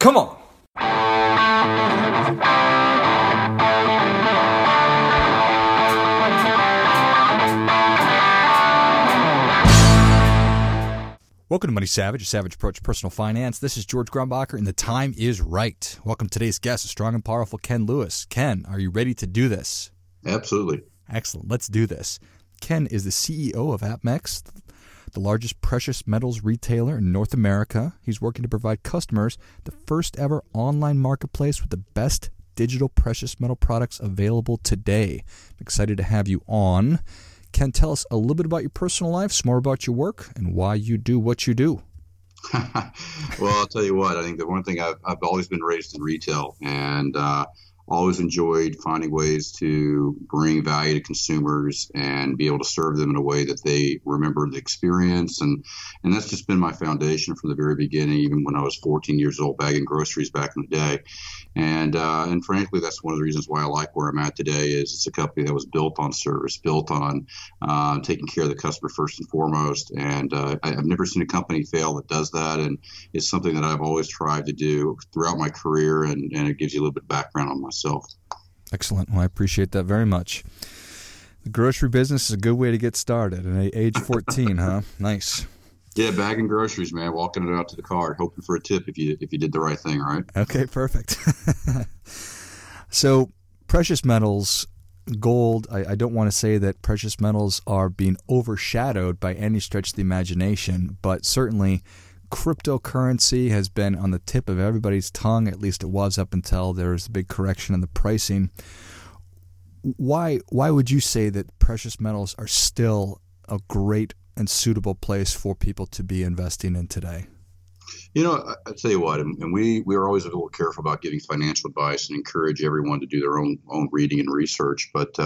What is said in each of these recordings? Come on. Welcome to Money Savage, a savage approach to personal finance. This is George Grumbacher, and the time is right. Welcome to today's guest, a strong and powerful Ken Lewis. Ken, are you ready to do this? Absolutely. Excellent. Let's do this. Ken is the CEO of APMEX, the largest precious metals retailer in North America. He's working to provide customers the first ever online marketplace with the best digital precious metal products available today. I'm excited to have you on. Ken, tell us a little bit about your personal life, some more about your work, and why you do what you do. Well, I'll tell you what. I think the one thing I've always been raised in retail, and always enjoyed finding ways to bring value to consumers and be able to serve them in a way that they remember the experience. And that's just been my foundation from the very beginning, even when I was 14 years old, bagging groceries back in the day. And frankly, that's one of the reasons why I like where I'm at today is it's a company that was built on service, built on taking care of the customer first and foremost. And I've never seen a company fail that does that. And it's something that I've always tried to do throughout my career. And it gives you a little bit of background on myself. Excellent. Well, I appreciate that very much. The grocery business is a good way to get started at age 14, huh? Nice. Yeah, bagging groceries, man, walking it out to the car, hoping for a tip if you did the right thing, right? Okay, perfect. So precious metals, gold, I don't want to say that precious metals are being overshadowed by any stretch of the imagination, but certainly cryptocurrency has been on the tip of everybody's tongue, at least it was up until there was a big correction in the pricing. Why would you say that precious metals are still a great and suitable place for people to be investing in today? You know, I tell you what, and we are always a little careful about giving financial advice and encourage everyone to do their own reading and research. But,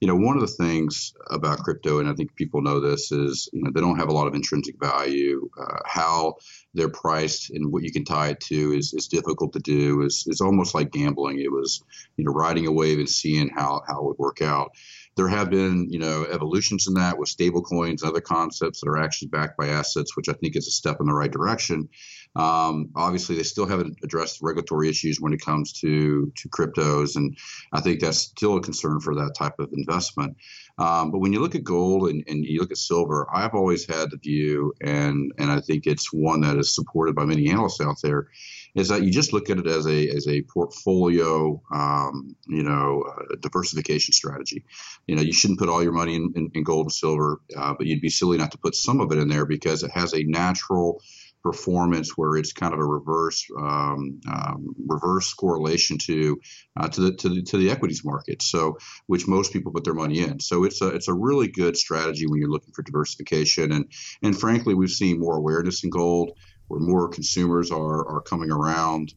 you know, one of the things about crypto, and I think people know this, is you know, they don't have a lot of intrinsic value. How they're priced and what you can tie it to is difficult to do. It's almost like gambling. It was, you know, riding a wave and seeing how it would work out. There have been, you know, evolutions in that with stable coins and other concepts that are actually backed by assets, which I think is a step in the right direction. Obviously, they still haven't addressed regulatory issues when it comes to cryptos, and I think that's still a concern for that type of investment. But when you look at gold and you look at silver, I've always had the view, and I think it's one that is supported by many analysts out there, is that you just look at it as a portfolio, diversification strategy. You know, you shouldn't put all your money in gold and silver, but you'd be silly not to put some of it in there because it has a natural performance where it's kind of a reverse correlation to the equities market, so which most people put their money in. So it's a really good strategy when you're looking for diversification. And frankly, we've seen more awareness in gold, where more consumers are coming around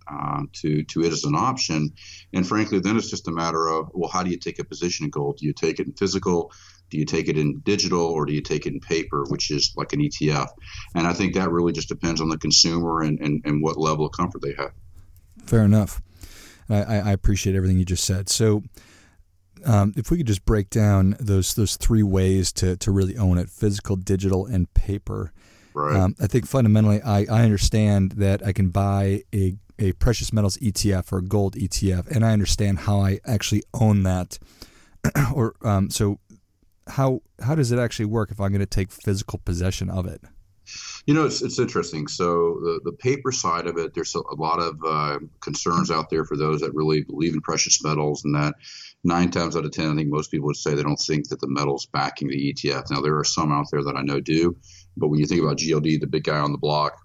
to it as an option. And frankly, then it's just a matter of, well, how do you take a position in gold? Do you take it in physical? Do you take it in digital, or do you take it in paper, which is like an ETF? And I think that really just depends on the consumer and what level of comfort they have. Fair enough. I appreciate everything you just said. So if we could just break down those three ways to really own it, physical, digital, and paper. Right. I think fundamentally I understand that I can buy a precious metals ETF or a gold ETF, and I understand how I actually own that. So how does it actually work if I'm going to take physical possession of it? You know, it's interesting. So the paper side of it, there's a lot of concerns out there for those that really believe in precious metals, and that 9 times out of 10, I think most people would say they don't think that the metal's backing the ETF. Now, there are some out there that I know do, but when you think about GLD, the big guy on the block,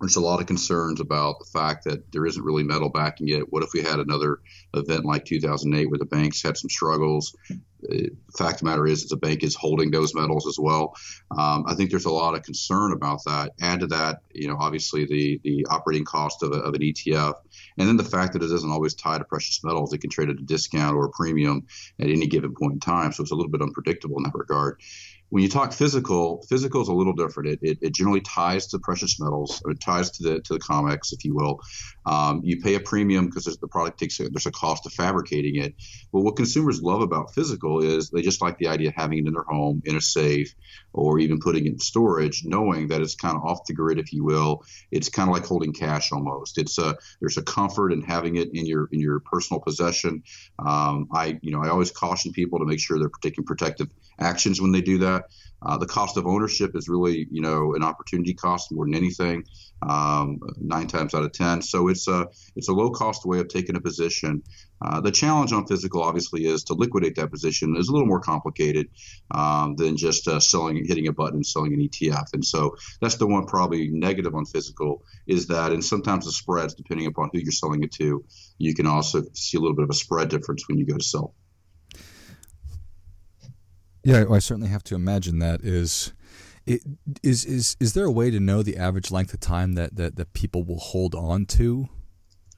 there's a lot of concerns about the fact that there isn't really metal backing it. What if we had another event like 2008 where the banks had some struggles? The fact of the matter is the bank is holding those metals as well. I think there's a lot of concern about that. Add to that, you know, obviously the operating cost of an ETF, and then the fact that it doesn't always tie to precious metals. It can trade at a discount or a premium at any given point in time, so it's a little bit unpredictable in that regard. When you talk physical, physical is a little different. It generally ties to precious metals, or it ties to the COMEX, if you will. You pay a premium because the product there's a cost of fabricating it. But what consumers love about physical is they just like the idea of having it in their home, in a safe, or even putting it in storage, knowing that it's kind of off the grid, if you will. It's kind of like holding cash almost. There's a comfort in having it in your personal possession. I always caution people to make sure they're taking protective actions when they do that. The cost of ownership is really, an opportunity cost more than anything, 9 times out of 10. So it's a low cost way of taking a position. The challenge on physical, obviously, is to liquidate that position. It's a little more complicated than just hitting a button and selling an ETF. And so that's the one probably negative on physical is that, and sometimes the spreads, depending upon who you're selling it to, you can also see a little bit of a spread difference when you go to sell. Yeah, I certainly have to imagine that. Is there a way to know the average length of time that people will hold on to?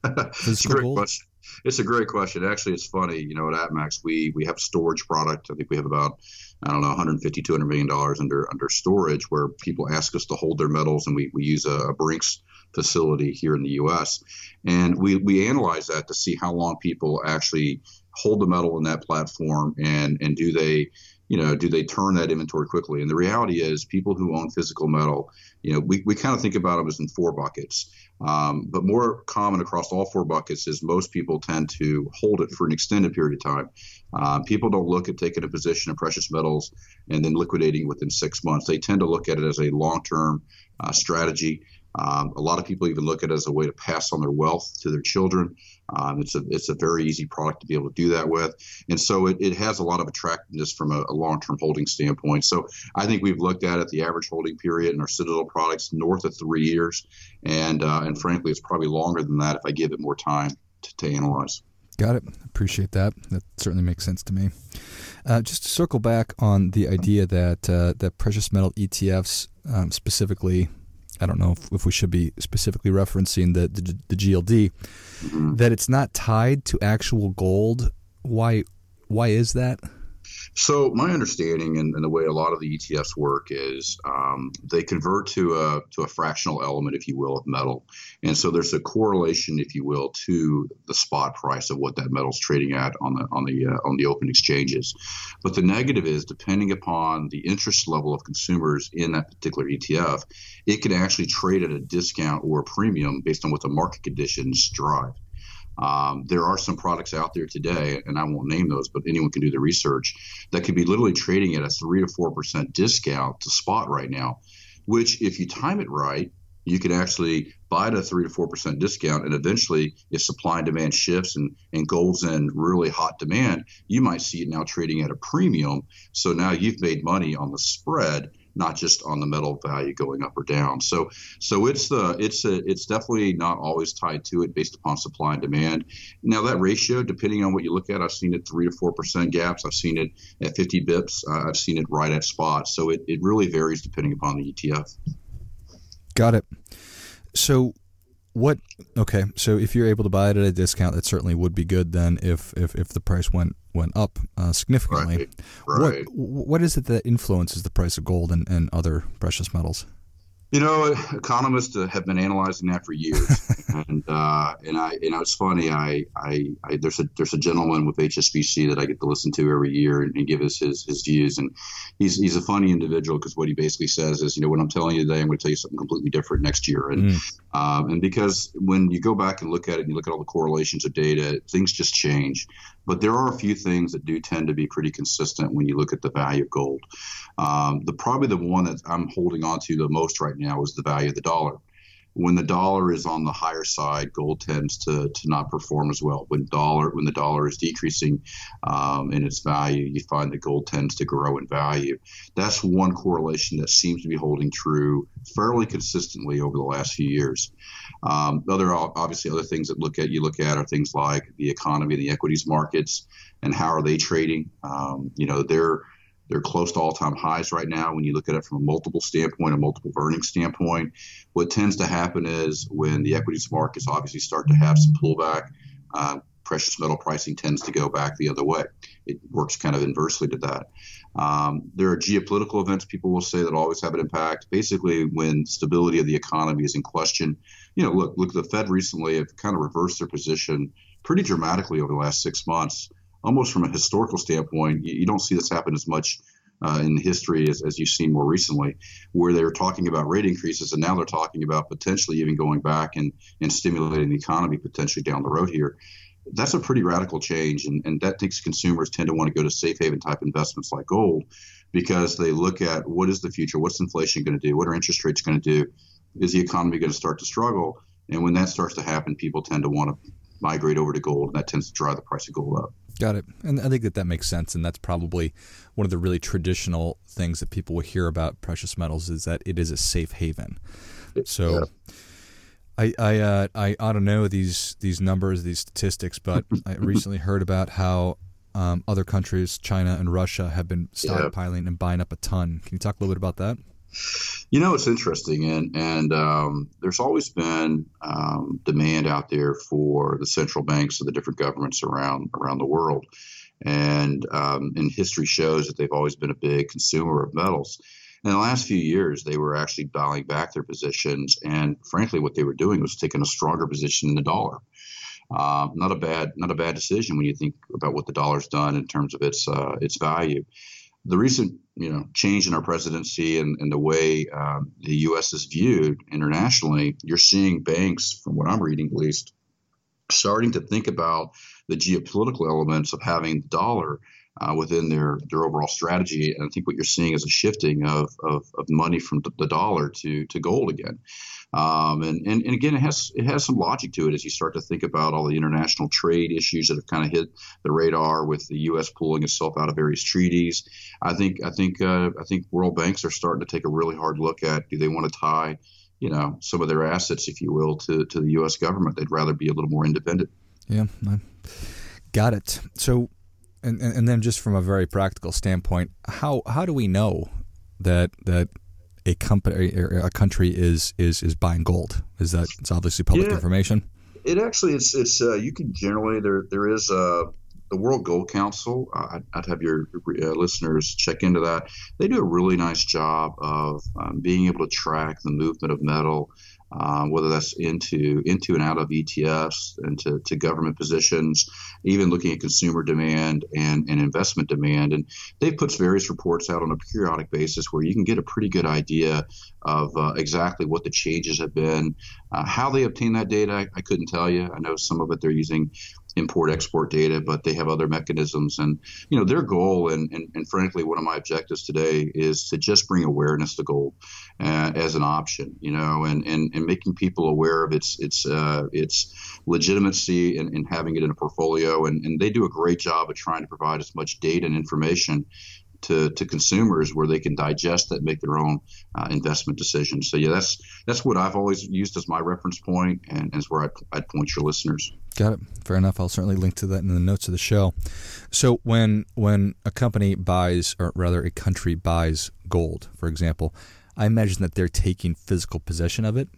It's a great question. It's a great question. Actually, it's funny. At APMEX, we have storage product. I think we have about, $150, $200 million under storage, where people ask us to hold their metals, and we use a Brinks facility here in the U.S. And we analyze that to see how long people actually hold the metal in that platform, and do they turn that inventory quickly? And the reality is, people who own physical metal, we kind of think about them as in 4 buckets. But more common across all 4 buckets is most people tend to hold it for an extended period of time. People don't look at taking a position in precious metals and then liquidating within 6 months. They tend to look at it as a long-term strategy. A lot of people even look at it as a way to pass on their wealth to their children. It's a very easy product to be able to do that with. And so it has a lot of attractiveness from a long-term holding standpoint. So I think we've looked at it, the average holding period in our Citadel products north of 3 years. And frankly, it's probably longer than that if I give it more time to analyze. Got it. Appreciate that. That certainly makes sense to me. Just to circle back on the idea that precious metal ETFs specifically, I don't know if we should be specifically referencing the GLD, mm-hmm. that it's not tied to actual gold. Why is that? So my understanding and the way a lot of the ETFs work is they convert to a fractional element, if you will, of metal. And so there's a correlation, if you will, to the spot price of what that metal's trading at on the open exchanges. But the negative is, depending upon the interest level of consumers in that particular ETF, it can actually trade at a discount or a premium based on what the market conditions drive. There are some products out there today, and I won't name those, but anyone can do the research, that could be literally trading at a 3 to 4% discount to spot right now, which if you time it right, you can actually buy at a 3 to 4% discount, and eventually if supply and demand shifts and gold's in really hot demand, you might see it now trading at a premium. So now you've made money on the spread, not just on the metal value going up or down. So it's definitely not always tied to it based upon supply and demand. Now that ratio, depending on what you look at, I've seen it 3 to 4% gaps. I've seen it at 50 bips. I've seen it right at spot. So it really varies depending upon the ETF. Got it. So if you're able to buy it at a discount, that certainly would be good then if the price went up significantly. Right. What is it that influences the price of gold and other precious metals? Economists have been analyzing that for years, and it's funny. I there's a gentleman with HSBC that I get to listen to every year, and he gives us his views. And he's a funny individual because what he basically says is, what I'm telling you today, I'm going to tell you something completely different next year. And because when you go back and look at it, and you look at all the correlations of data, things just change. But there are a few things that do tend to be pretty consistent when you look at the value of gold. The one that I'm holding on to the most right now is the value of the dollar. When the dollar is on the higher side, gold tends to not perform as well. When the dollar is decreasing in its value, you find that gold tends to grow in value. That's one correlation that seems to be holding true fairly consistently over the last few years. Other things that you look at are things like the economy, the equities markets, and how are they trading. They're close to all-time highs right now. When you look at it from a multiple standpoint, a multiple earnings standpoint, what tends to happen is when the equities markets obviously start to have some pullback, precious metal pricing tends to go back the other way. It works kind of inversely to that. There are geopolitical events, people will say, that always have an impact. Basically, when stability of the economy is in question, you know, look, the Fed recently have kind of reversed their position pretty dramatically over the last 6 months. Almost from a historical standpoint, you don't see this happen as much in history as you've seen more recently, where they were talking about rate increases, and now they're talking about potentially even going back and stimulating the economy potentially down the road here. That's a pretty radical change, and that thinks consumers tend to want to go to safe haven type investments like gold, because they look at what is the future, what's inflation going to do, what are interest rates going to do, is the economy going to start to struggle, and when that starts to happen, people tend to want to migrate over to gold, and that tends to drive the price of gold up. Got it. And I think that makes sense, and that's probably one of the really traditional things that people will hear about precious metals is that it is a safe haven. So yeah. I ought to know these numbers, these statistics, but I recently heard about how other countries, China and Russia, have been stockpiling and buying up a ton. Can you talk a little bit about that? You know, it's interesting, and there's always been demand out there for the central banks of the different governments around the world, and history shows that they've always been a big consumer of metals. In the last few years, they were actually dialing back their positions, and frankly, what they were doing was taking a stronger position in the dollar. Not a bad decision when you think about what the dollar's done in terms of its value. The recent, change in our presidency and the way the U.S. is viewed internationally, you're seeing banks, from what I'm reading at least, starting to think about the geopolitical elements of having the dollar within their overall strategy. And I think what you're seeing is a shifting of money from the dollar to gold again. And again, it has some logic to it as you start to think about all the international trade issues that have kind of hit the radar with the U.S. pulling itself out of various treaties. I think world banks are starting to take a really hard look at, do they want to tie, some of their assets, if you will, to the U.S. government? They'd rather be a little more independent. Yeah, got it. So, and then just from a very practical standpoint, how do we know that a company or a country is buying gold? Is that it's obviously public information? It actually it's you can generally there is the World Gold Council. I'd have your listeners check into that. They do a really nice job of being able to track the movement of metal, whether that's into and out of ETFs and to government positions, even looking at consumer demand and investment demand. And they've put various reports out on a periodic basis where you can get a pretty good idea of exactly what the changes have been. How they obtain that data, I couldn't tell you. I know some of it they're using import-export data, but they have other mechanisms. And, their goal and frankly, one of my objectives today is to just bring awareness to gold as an option, and making people aware of its legitimacy and having it in a portfolio. And they do a great job of trying to provide as much data and information to consumers where they can digest that, make their own investment decisions. So, that's what I've always used as my reference point, and is where I'd point your listeners. Got it. Fair enough. I'll certainly link to that in the notes of the show. So when a company buys, or rather a country buys gold, for example, I imagine that they're taking physical possession of it.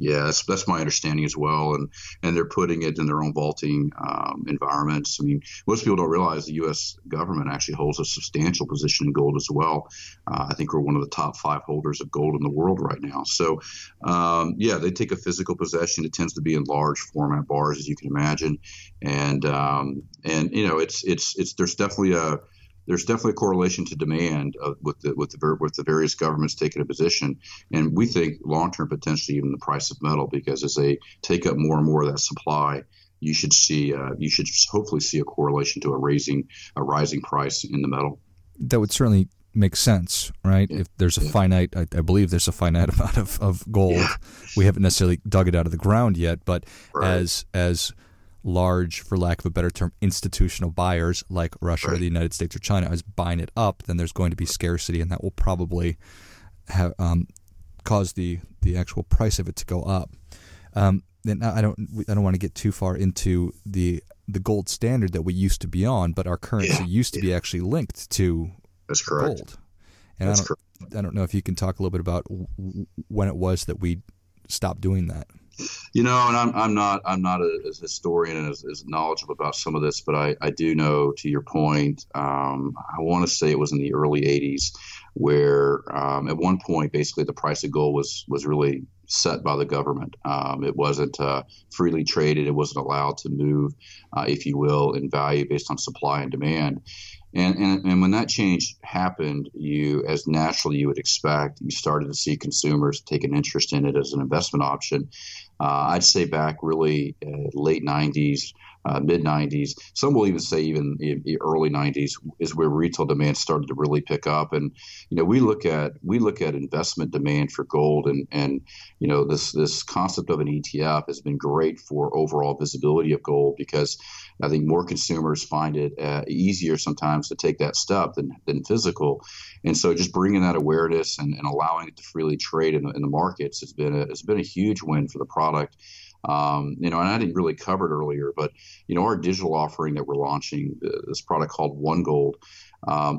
Yeah, that's my understanding as well, and they're putting it in their own vaulting environments. I mean, most people don't realize the U.S. government actually holds a substantial position in gold as well. I think we're one of the top 5 holders of gold in the world right now. So, they take a physical possession. It tends to be in large format bars, as you can imagine, and it's there's definitely a correlation to demand with the various governments taking a position, and we think long-term potentially even the price of metal, because as they take up more and more of that supply, you should hopefully see a correlation to a rising price in the metal. That would certainly make sense, right? Yeah. If there's a finite, I believe there's a finite amount of gold. Yeah. We haven't necessarily dug it out of the ground yet, but right. as large, for lack of a better term, institutional buyers like Russia, right, or the United States or China is buying it up, then there's going to be scarcity, and that will probably have cause the actual price of it to go up. Then I don't want to get too far into the gold standard that we used to be on, but our currency used to be actually linked to That's correct. Gold. And That's I don't know if you can talk a little bit about when it was that we stopped doing that. You know, and I'm not as historian and as knowledgeable about some of this, but I do know, to your point, I want to say it was in the early 80s where at one point, basically, the price of gold was really set by the government. It wasn't freely traded. It wasn't allowed to move, if you will, in value based on supply and demand. And when that change happened, you, as naturally you would expect, you started to see consumers take an interest in it as an investment option. I'd say back really late 90s, mid 90s, some will even say even the early 90s is where retail demand started to really pick up. And, you know, we look at investment demand for gold and you know, this concept of an ETF has been great for overall visibility of gold, because I think more consumers find it easier sometimes to take that step than physical. And so just bringing that awareness and allowing it to freely trade in the markets has been a huge win for the product. You know, and I didn't really cover it earlier, but, you know, our digital offering that we're launching, this product called OneGold,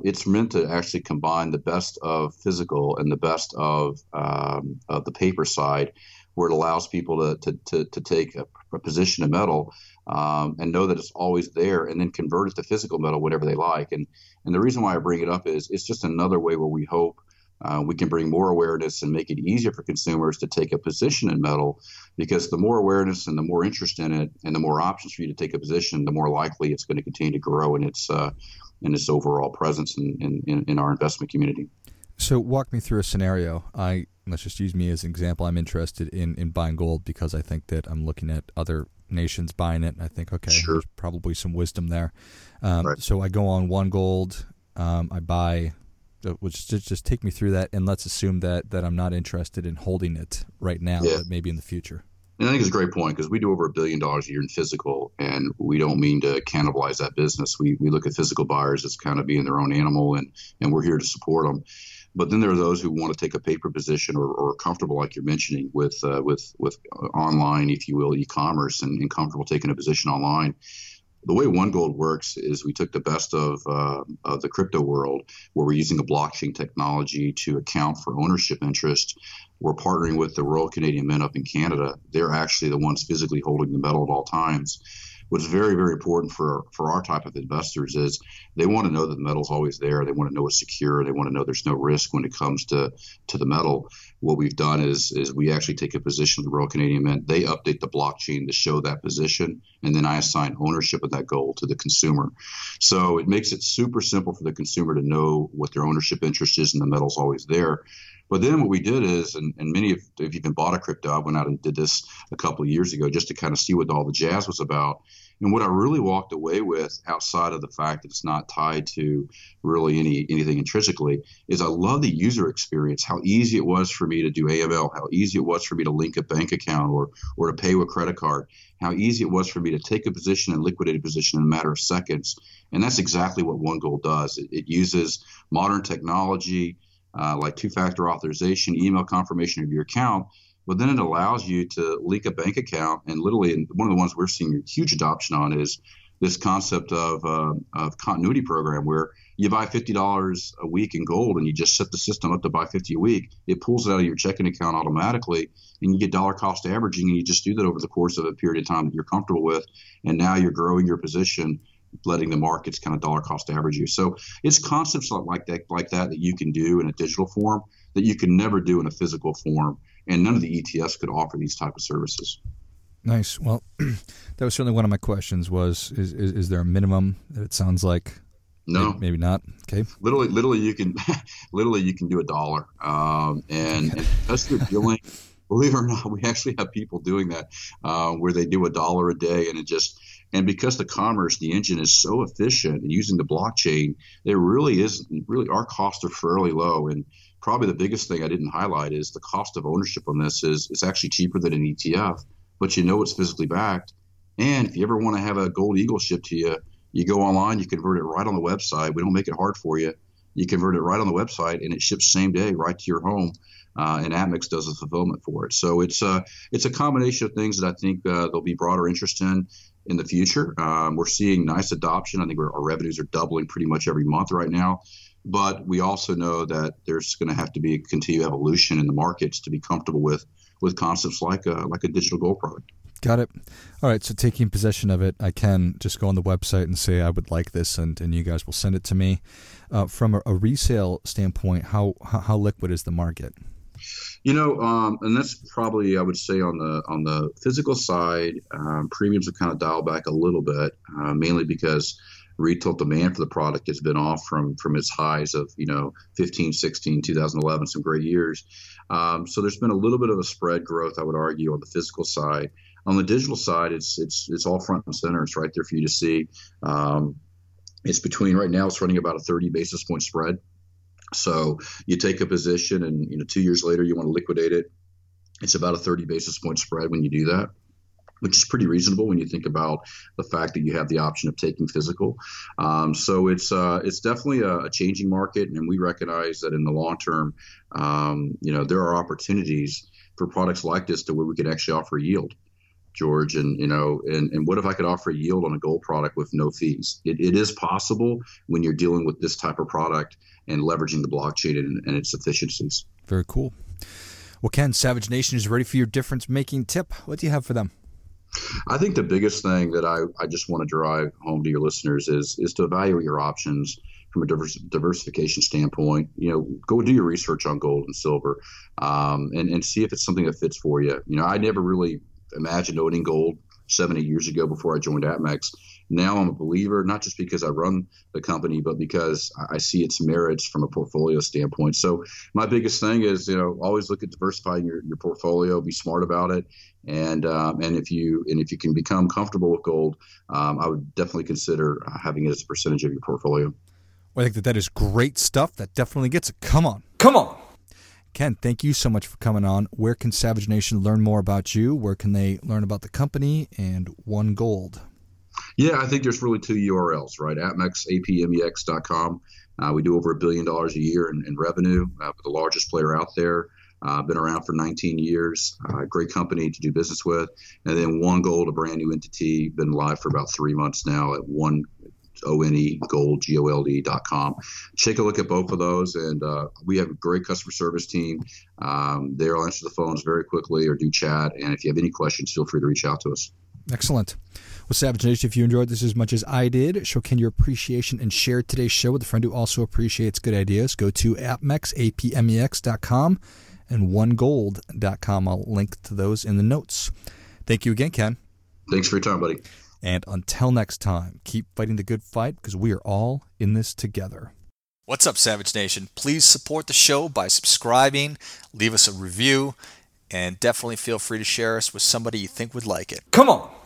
it's meant to actually combine the best of physical and the best of the paper side, where it allows people to take a position of metal and know that it's always there, and then convert it to physical metal whenever they like. And the reason why I bring it up is it's just another way where we hope we can bring more awareness and make it easier for consumers to take a position in metal, because the more awareness and the more interest in it and the more options for you to take a position, the more likely it's going to continue to grow in its overall presence in our investment community. So walk me through a scenario. Let's just use me as an example. I'm interested in buying gold because I think that I'm looking at other nations buying it, and I think, okay, sure, There's probably some wisdom there. Right. So I go on OneGold, I buy. Just take me through that, and let's assume that I'm not interested in holding it right now, yeah, but maybe in the future. And I think it's a great point, because we do over $1 billion a year in physical, and we don't mean to cannibalize that business. We look at physical buyers as kind of being their own animal, and we're here to support them. But then there are those who want to take a paper position or are comfortable, like you're mentioning, with online, if you will, e-commerce, and comfortable taking a position online. The way OneGold works is we took the best of the crypto world, where we're using a blockchain technology to account for ownership interest. We're partnering with the Royal Canadian Mint up in Canada. They're actually the ones physically holding the metal at all times. What's very, very important for our type of investors is they want to know that the metal's always there. They want to know it's secure. They want to know there's no risk when it comes to the metal. What we've done is we actually take a position with the Royal Canadian Mint. They update the blockchain to show that position, and then I assign ownership of that gold to the consumer. So it makes it super simple for the consumer to know what their ownership interest is, and the metal's always there. But then what we did is, and many of if you've been bought a crypto, I went out and did this a couple of years ago just to kind of see what all the jazz was about. And what I really walked away with, outside of the fact that it's not tied to really anything intrinsically, is I love the user experience, how easy it was for me to do AML, how easy it was for me to link a bank account or to pay with credit card, how easy it was for me to take a position and liquidate a position in a matter of seconds. And that's exactly what OneGold does. It uses modern technology, like two-factor authorization, email confirmation of your account, but then it allows you to link a bank account. And literally, and one of the ones we're seeing a huge adoption on is this concept of continuity program, where you buy $50 a week in gold and you just set the system up to buy $50 a week. It pulls it out of your checking account automatically, and you get dollar cost averaging, and you just do that over the course of a period of time that you're comfortable with, and now you're growing your position, letting the markets kind of dollar cost average you. So it's concepts like that you can do in a digital form that you can never do in a physical form, and none of the ETFs could offer these type of services. Nice. Well, that was certainly one of my questions was, is there a minimum? It sounds like no, maybe not. Okay. Literally you can do $1. And that's your billing. Believe it or not, we actually have people doing that where they do $1 a day, and it just and because the commerce, the engine is so efficient and using the blockchain, there really is our costs are fairly low. And probably the biggest thing I didn't highlight is the cost of ownership on this is it's actually cheaper than an ETF, but you know it's physically backed. And if you ever want to have a Gold Eagle shipped to you, you go online, you convert it right on the website. We don't make it hard for you. You convert it right on the website, and it ships same day right to your home. And APMEX does the fulfillment for it. So it's a combination of things that I think there'll be broader interest in the future. We're seeing nice adoption. I think our revenues are doubling pretty much every month right now. But we also know that there's going to have to be a continued evolution in the markets to be comfortable with with concepts like a digital gold product. Got it. All right. So taking possession of it, I can just go on the website and say I would like this, and you guys will send it to me. From a resale standpoint, how liquid is the market? You know, and that's probably, I would say, on the physical side, premiums have kind of dialed back a little bit, mainly because retail demand for the product has been off from its highs of, 15, 16, 2011, some great years. So there's been a little bit of a spread growth, I would argue, on the physical side. On the digital side, it's all front and center. It's right there for you to see. It's between right now. It's running about a 30 basis point spread. So you take a position, and 2 years later you want to liquidate it. It's about a 30 basis point spread when you do that, which is pretty reasonable when you think about the fact that you have the option of taking physical. So it's definitely a changing market, and we recognize that in the long term, there are opportunities for products like this to where we could actually offer yield, George. And what if I could offer a yield on a gold product with no fees? It is possible when you're dealing with this type of product and leveraging the blockchain and its efficiencies. Very cool. Well, Ken, Savage Nation is ready for your difference-making tip. What do you have for them? I think the biggest thing that I just want to drive home to your listeners is to evaluate your options from a diversification standpoint. Go do your research on gold and silver, and see if it's something that fits for you. I never really imagined owning gold 7-8 years ago before I joined APMEX. Now I'm a believer, not just because I run the company, but because I see its merits from a portfolio standpoint. So my biggest thing is, always look at diversifying your portfolio, be smart about it. And if you can become comfortable with gold, I would definitely consider having it as a percentage of your portfolio. Well, I think that is great stuff. That definitely gets it. Come on. Ken, thank you so much for coming on. Where can Savage Nation learn more about you? Where can they learn about the company and OneGold? Yeah, I think there's really two URLs, right? APMEX, APMEX.com. We do over $1 billion a year in revenue. We're the largest player out there. Been around for 19 years. Great company to do business with. And then OneGold, a brand new entity, been live for about 3 months now at OneGold.com. Take a look at both of those, and we have a great customer service team. They'll answer the phones very quickly or do chat, and if you have any questions, feel free to reach out to us. Excellent. Well, Savage Nation, if you enjoyed this as much as I did, show Ken your appreciation and share today's show with a friend who also appreciates good ideas. Go to APMEX, APMEX.com, and OneGold.com. I'll link to those in the notes. Thank you again, Ken. Thanks for your time, buddy. And until next time, keep fighting the good fight because we are all in this together. What's up, Savage Nation? Please support the show by subscribing, leave us a review, and definitely feel free to share us with somebody you think would like it. Come on!